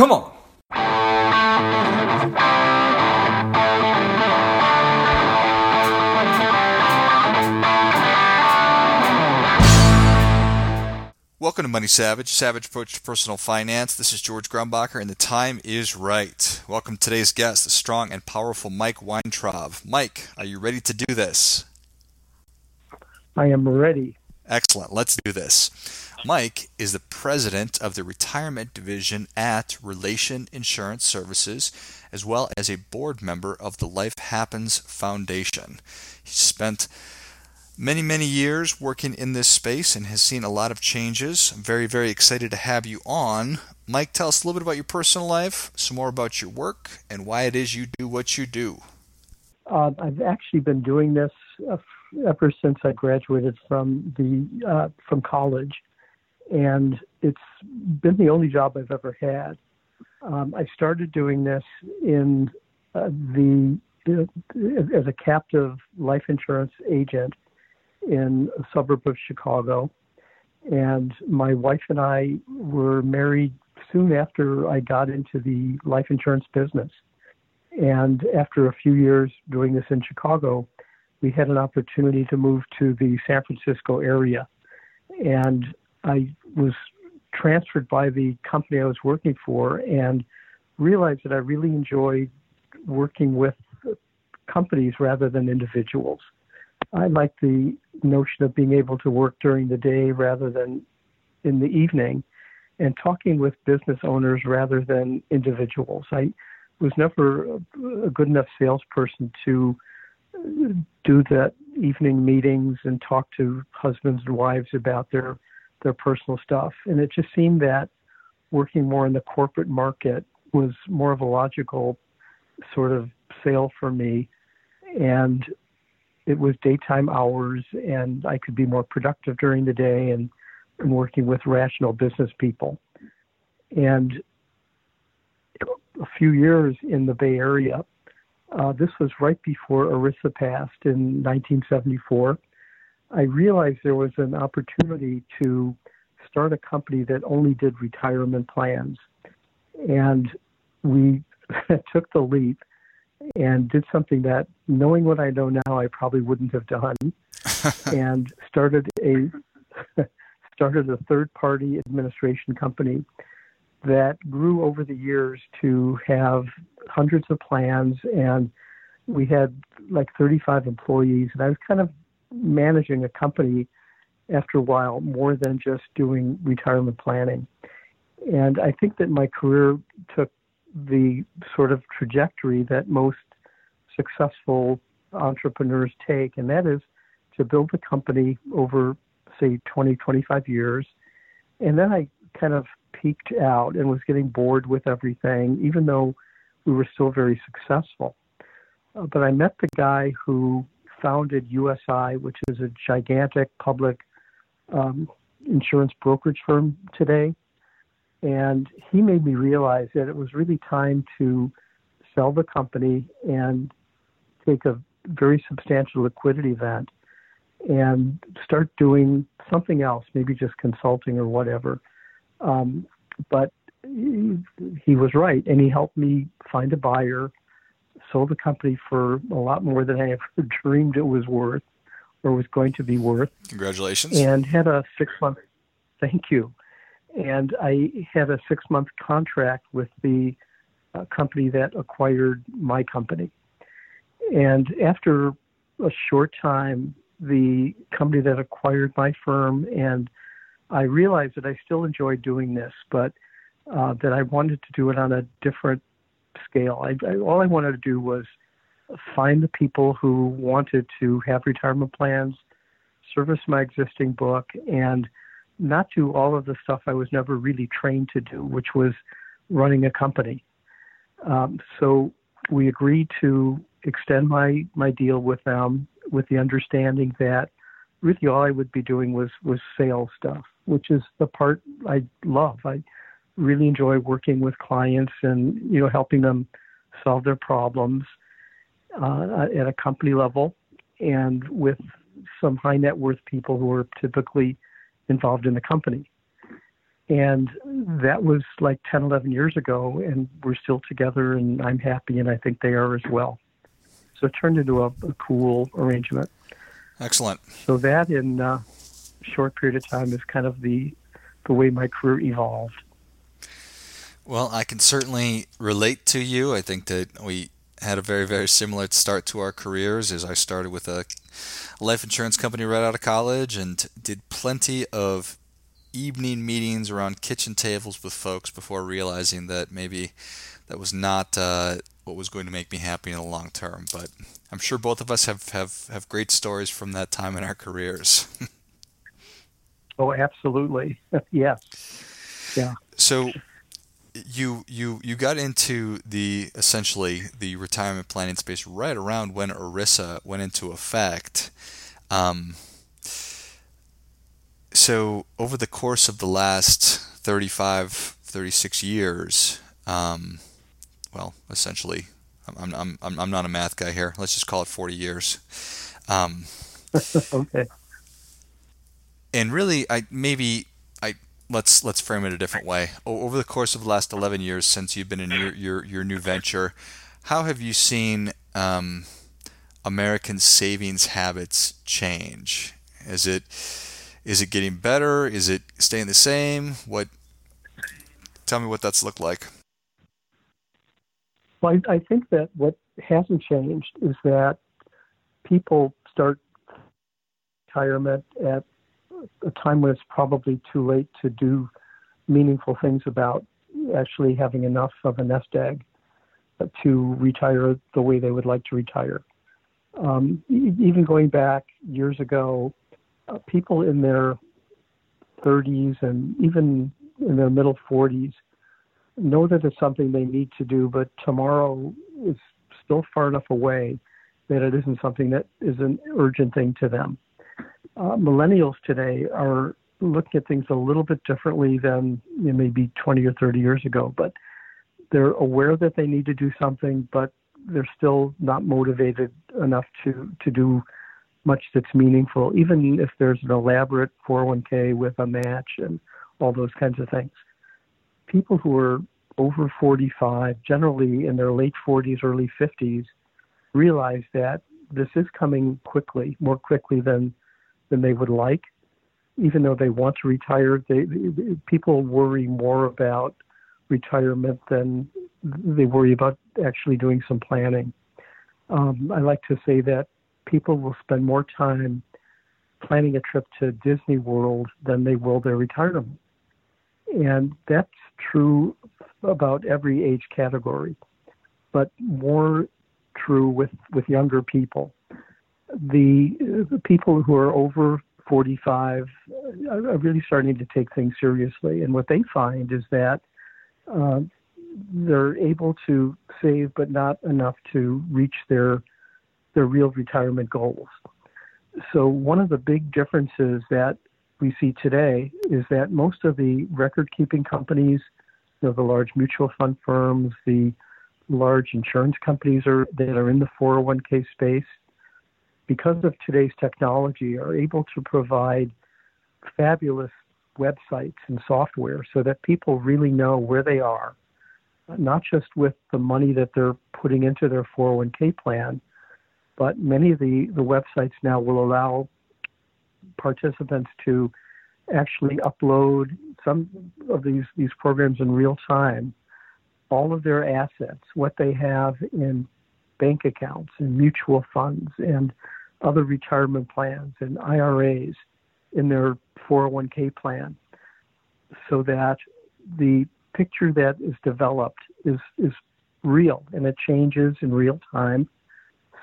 Come on. Welcome to Money Savage, Savage Approach to Personal Finance. This is George Grumbacher, and the time is right. Welcome to today's guest, the strong and powerful Mike Weintraub. Mike, are you ready to do this? I am ready. Excellent. Let's do this. Mike is the president of the retirement division at Relation Insurance Services, as well as a board member of the Life Happens Foundation. He spent many years working in this space and has seen a lot of changes. I'm very, very excited to have you on. Mike, tell us a little bit about your personal life, some more about your work, and why it is you do what you do. I've actually been doing this ever since I graduated from college, and it's been the only job I've ever had. I started doing this in as a captive life insurance agent in a suburb of Chicago. And my wife and I were married soon after I got into the life insurance business. And after a few years doing this in Chicago, we had an opportunity to move to the San Francisco area. And I was transferred by the company I was working for and realized that I really enjoyed working with companies rather than individuals. I like the notion of being able to work during the day rather than in the evening and talking with business owners rather than individuals. I was never a good enough salesperson to do the evening meetings and talk to husbands and wives about their personal stuff. And it just seemed that working more in the corporate market was more of a logical sort of sale for me. And it was daytime hours, and I could be more productive during the day and working with rational business people. And a few years in the Bay Area, this was right before ERISA passed in 1974, I realized there was an opportunity to start a company that only did retirement plans. And we took the leap and did something that, knowing what I know now, I probably wouldn't have done, and started a third-party administration company that grew over the years to have hundreds of plans, and we had like 35 employees, and I was kind of managing a company after a while more than just doing retirement planning. And I think that my career took the sort of trajectory that most successful entrepreneurs take, and that is to build a company over, say, 20, 25 years. And then I kind of peaked out and was getting bored with everything, even though we were still very successful. But I met the guy who founded USI, which is a gigantic public insurance brokerage firm today. And he made me realize that it was really time to sell the company and take a very substantial liquidity event and start doing something else, maybe just consulting or whatever. But he was right, and he helped me find a buyer, sold the company for a lot more than I ever dreamed it was worth or was going to be worth. Congratulations. And had a 6-month – thank you. And I had a 6-month contract with the company that acquired my company. And after a short time, the company that acquired my firm, and I realized that I still enjoyed doing this, but that I wanted to do it on a different scale. All I wanted to do was find the people who wanted to have retirement plans, service my existing book, and not do all of the stuff I was never really trained to do, which was running a company. So we agreed to extend my deal with them with the understanding that really all I would be doing was sales stuff, which is the part I love. I really enjoy working with clients and, you know, helping them solve their problems at a company level and with some high net worth people who are typically involved in the company. And that was like 10, 11 years ago, and we're still together, and I'm happy, and I think they are as well. So it turned into a cool arrangement. Excellent. So that in a short period of time is kind of the way my career evolved. Well, I can certainly relate to you. I think that we had a very, very similar start to our careers, as I started with a life insurance company right out of college and did plenty of evening meetings around kitchen tables with folks before realizing that maybe that was not what was going to make me happy in the long term. But I'm sure both of us have great stories from that time in our careers. Oh, absolutely. Yes. Yeah. So you got into the retirement planning space right around when ERISA went into effect. So over the course of the last 36 years, well, essentially, I'm not a math guy here. Let's just call it 40 years. Okay. And really, let's frame it a different way. Over the course of the last 11 years since you've been in your new venture, how have you seen American savings habits change? Is it getting better? Is it staying the same? Tell me what that's looked like. Well, I think that what hasn't changed is that people start retirement at a time when it's probably too late to do meaningful things about actually having enough of a nest egg to retire the way they would like to retire. Even going back years ago, people in their 30s and even in their middle 40s know that it's something they need to do, but tomorrow is still far enough away that it isn't something that is an urgent thing to them. Millennials today are looking at things a little bit differently than maybe 20 or 30 years ago, but they're aware that they need to do something, but they're still not motivated enough to do much that's meaningful, even if there's an elaborate 401k with a match and all those kinds of things. People who are over 45, generally in their late 40s, early 50s, realize that this is coming quickly, more quickly than they would like. Even though they want to retire, people worry more about retirement than they worry about actually doing some planning. I like to say that people will spend more time planning a trip to Disney World than they will their retirement. And that's true about every age category, but more true with younger people. The people who are over 45 are really starting to take things seriously. And what they find is that they're able to save, but not enough to reach their real retirement goals. So one of the big differences that we see today is that most of the record-keeping companies, the large mutual fund firms, the large insurance companies that are in the 401k space, because of today's technology, are able to provide fabulous websites and software so that people really know where they are, not just with the money that they're putting into their 401k plan, but many of the websites now will allow participants to actually upload some of these programs in real time, all of their assets, what they have in bank accounts and mutual funds and other retirement plans and IRAs in their 401k plan, so that the picture that is developed is real, and it changes in real time,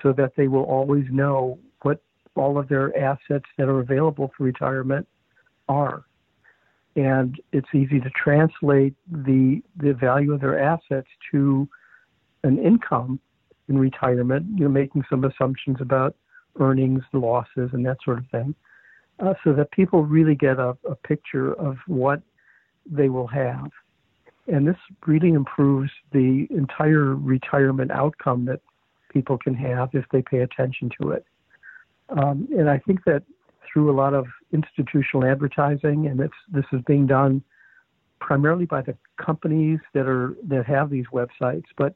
so that they will always know what all of their assets that are available for retirement are. And it's easy to translate the value of their assets to an income in retirement. You're making some assumptions about earnings, losses, and that sort of thing, so that people really get a picture of what they will have. And this really improves the entire retirement outcome that people can have if they pay attention to it. And I think that through a lot of institutional advertising, and this is being done primarily by the companies that have these websites, but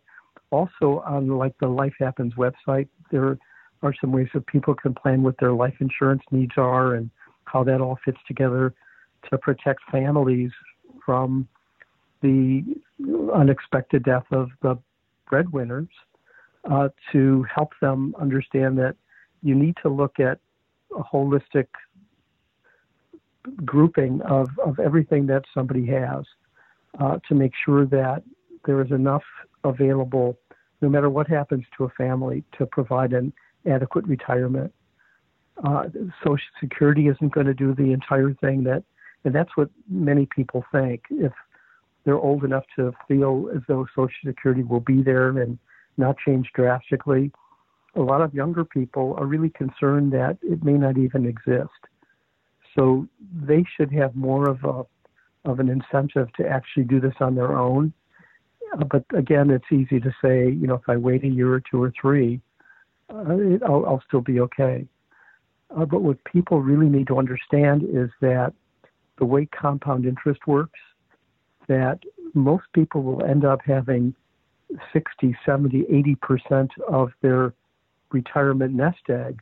also on like the Life Happens website, there are some ways that people can plan what their life insurance needs are and how that all fits together to protect families from the unexpected death of the breadwinners, to help them understand that you need to look at a holistic grouping of everything that somebody has, to make sure that there is enough available, no matter what happens to a family, to provide an adequate retirement. Social Security isn't going to do the entire thing, and that's what many people think. If they're old enough to feel as though Social Security will be there and not change drastically, a lot of younger people are really concerned that it may not even exist. So they should have more of an incentive to actually do this on their own. But again, it's easy to say, if I wait a year or two or three, I'll still be okay. But what people really need to understand is that the way compound interest works, that most people will end up having 60, 70, 80% of their retirement nest egg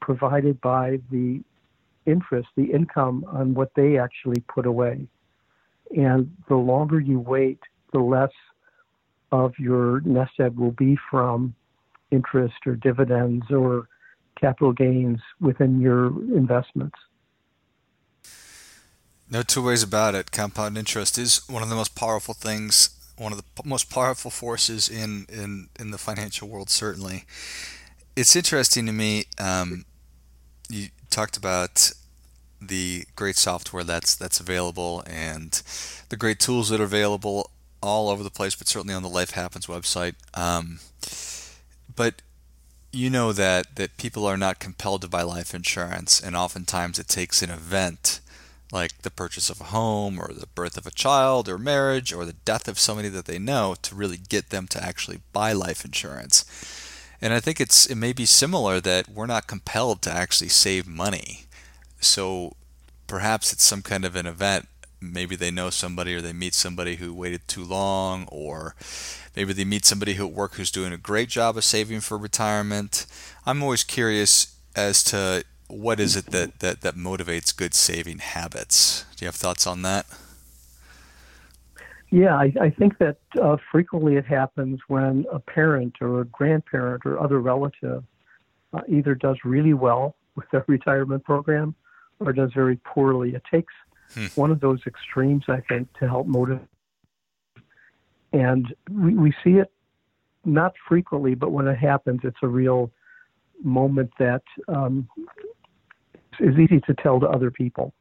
provided by the interest, the income on what they actually put away. And the longer you wait, the less of your nest egg will be from interest or dividends or capital gains within your investments. No two ways about it. Compound interest is one of the most powerful things, one of the most powerful forces in the financial world, certainly. It's interesting to me, you talked about the great software that's available and the great tools that are available all over the place, but certainly on the Life Happens website. But you know that people are not compelled to buy life insurance, and oftentimes it takes an event like the purchase of a home or the birth of a child or marriage or the death of somebody that they know to really get them to actually buy life insurance. And I think it may be similar that we're not compelled to actually save money. So perhaps it's some kind of an event. Maybe they know somebody or they meet somebody who waited too long, or maybe they meet somebody at work who's doing a great job of saving for retirement. I'm always curious as to what is it that motivates good saving habits? Do you have thoughts on that? Yeah, I think that frequently it happens when a parent or a grandparent or other relative either does really well with their retirement program or does very poorly. It takes one of those extremes, I think, to help motivate. And we see it not frequently, but when it happens, it's a real moment that is easy to tell to other people.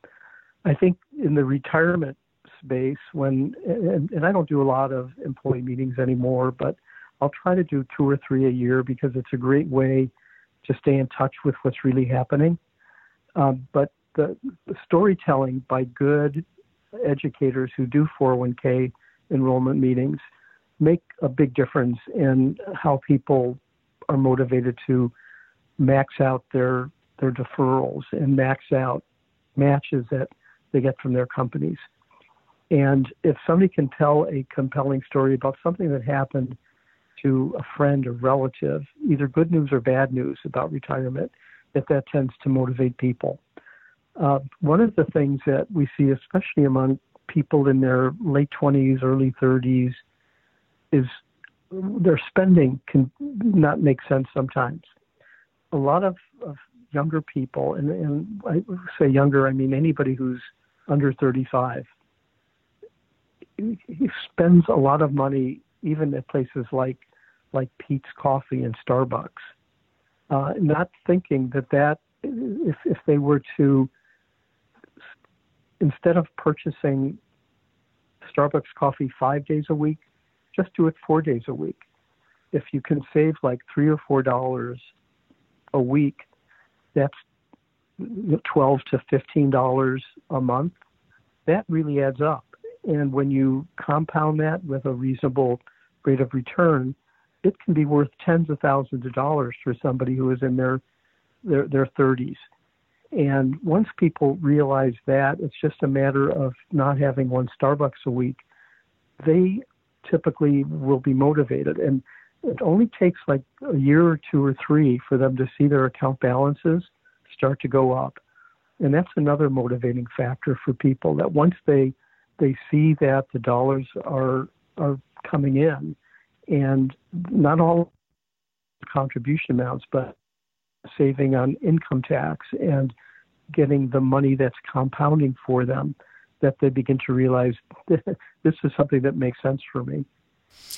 I think in the retirement space, and I don't do a lot of employee meetings anymore, but I'll try to do 2 or 3 a year because it's a great way to stay in touch with what's really happening. But the storytelling by good educators who do 401k enrollment meetings make a big difference in how people are motivated to max out their deferrals and max out matches that they get from their companies. And if somebody can tell a compelling story about something that happened to a friend or relative, either good news or bad news about retirement, that tends to motivate people. One of the things that we see, especially among people in their late 20s, early 30s, is their spending can not make sense sometimes. A lot of younger people, and I say younger, I mean anybody who's under 35, he spends a lot of money even at places like Pete's Coffee and Starbucks, not thinking that if they were to, instead of purchasing Starbucks coffee 5 days a week, just do it 4 days a week. If you can save like $3 or $4 a week, that's $12 to $15 a month. That really adds up. And when you compound that with a reasonable rate of return, it can be worth tens of thousands of dollars for somebody who is in their 30s. And once people realize that, it's just a matter of not having one Starbucks a week. They typically will be motivated. And it only takes like a year or two or three for them to see their account balances start to go up. And that's another motivating factor for people, that once they see that the dollars are coming in, and not all contribution amounts, but saving on income tax and getting the money that's compounding for them, that they begin to realize this is something that makes sense for me.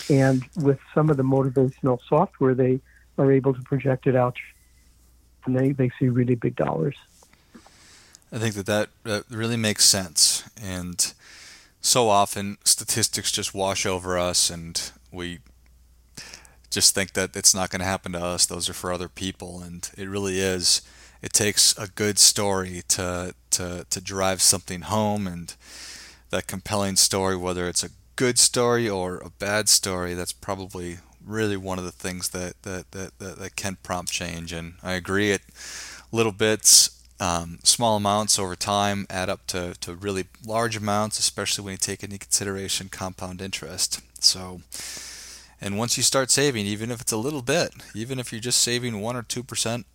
And with some of the motivational software, they are able to project it out, and they see really big dollars. I think that really makes sense. And so often statistics just wash over us, and we just think that it's not going to happen to us. Those are for other people, and it really is. It takes a good story to drive something home, and that compelling story, whether it's a good story or a bad story, that's probably really one of the things that can prompt change. And I agree, it little bits, small amounts over time add up to really large amounts, especially when you take into consideration compound interest. So, and once you start saving, even if it's a little bit, even if you're just saving 1 or 2%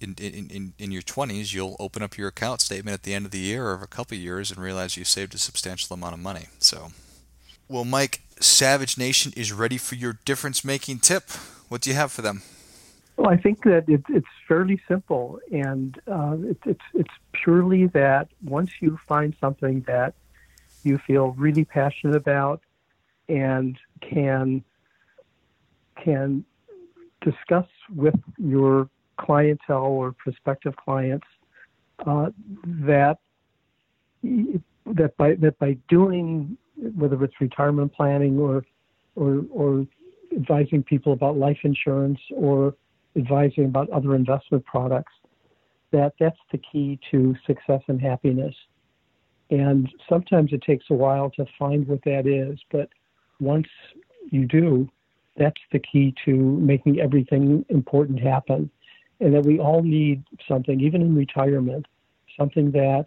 in your 20s, you'll open up your account statement at the end of the year or of a couple of years and realize you've saved a substantial amount of money. So, well, Mike, Savage Nation is ready for your difference-making tip. What do you have for them? Well, I think that it's fairly simple, and it's purely that once you find something that you feel really passionate about and can discuss with your clientele or prospective clients, that by doing, whether it's retirement planning or advising people about life insurance or advising about other investment products, that's the key to success and happiness. And sometimes it takes a while to find what that is, but once you do, that's the key to making everything important happen. And that we all need something, even in retirement, something that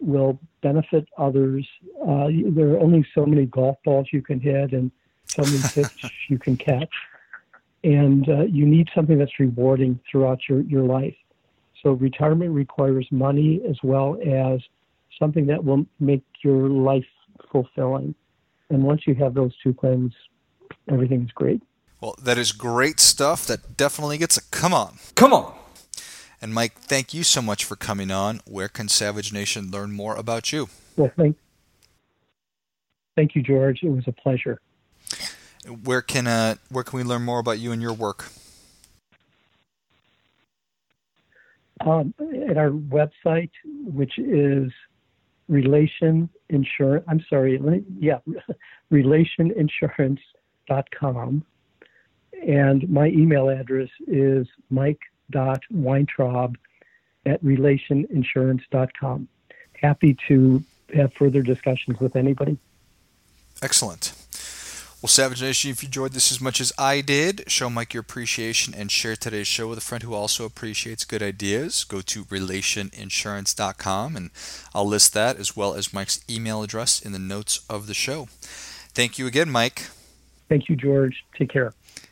will benefit others. There are only so many golf balls you can hit and so many fish you can catch. And you need something that's rewarding throughout your life. So retirement requires money as well as something that will make your life fulfilling. And once you have those two things, everything's great. Well, that is great stuff. That definitely gets a come on. Come on. And Mike, thank you so much for coming on. Where can Savage Nation learn more about you? Well, thank you, George. It was a pleasure. Where can we learn more about you and your work? At our website, which is RelationInsurance.com. And my email address is mike.weintraub@relationinsurance.com. Happy to have further discussions with anybody. Excellent. Well, Savage Nation, if you enjoyed this as much as I did, show Mike your appreciation and share today's show with a friend who also appreciates good ideas. Go to RelationInsurance.com, and I'll list that as well as Mike's email address in the notes of the show. Thank you again, Mike. Thank you, George. Take care.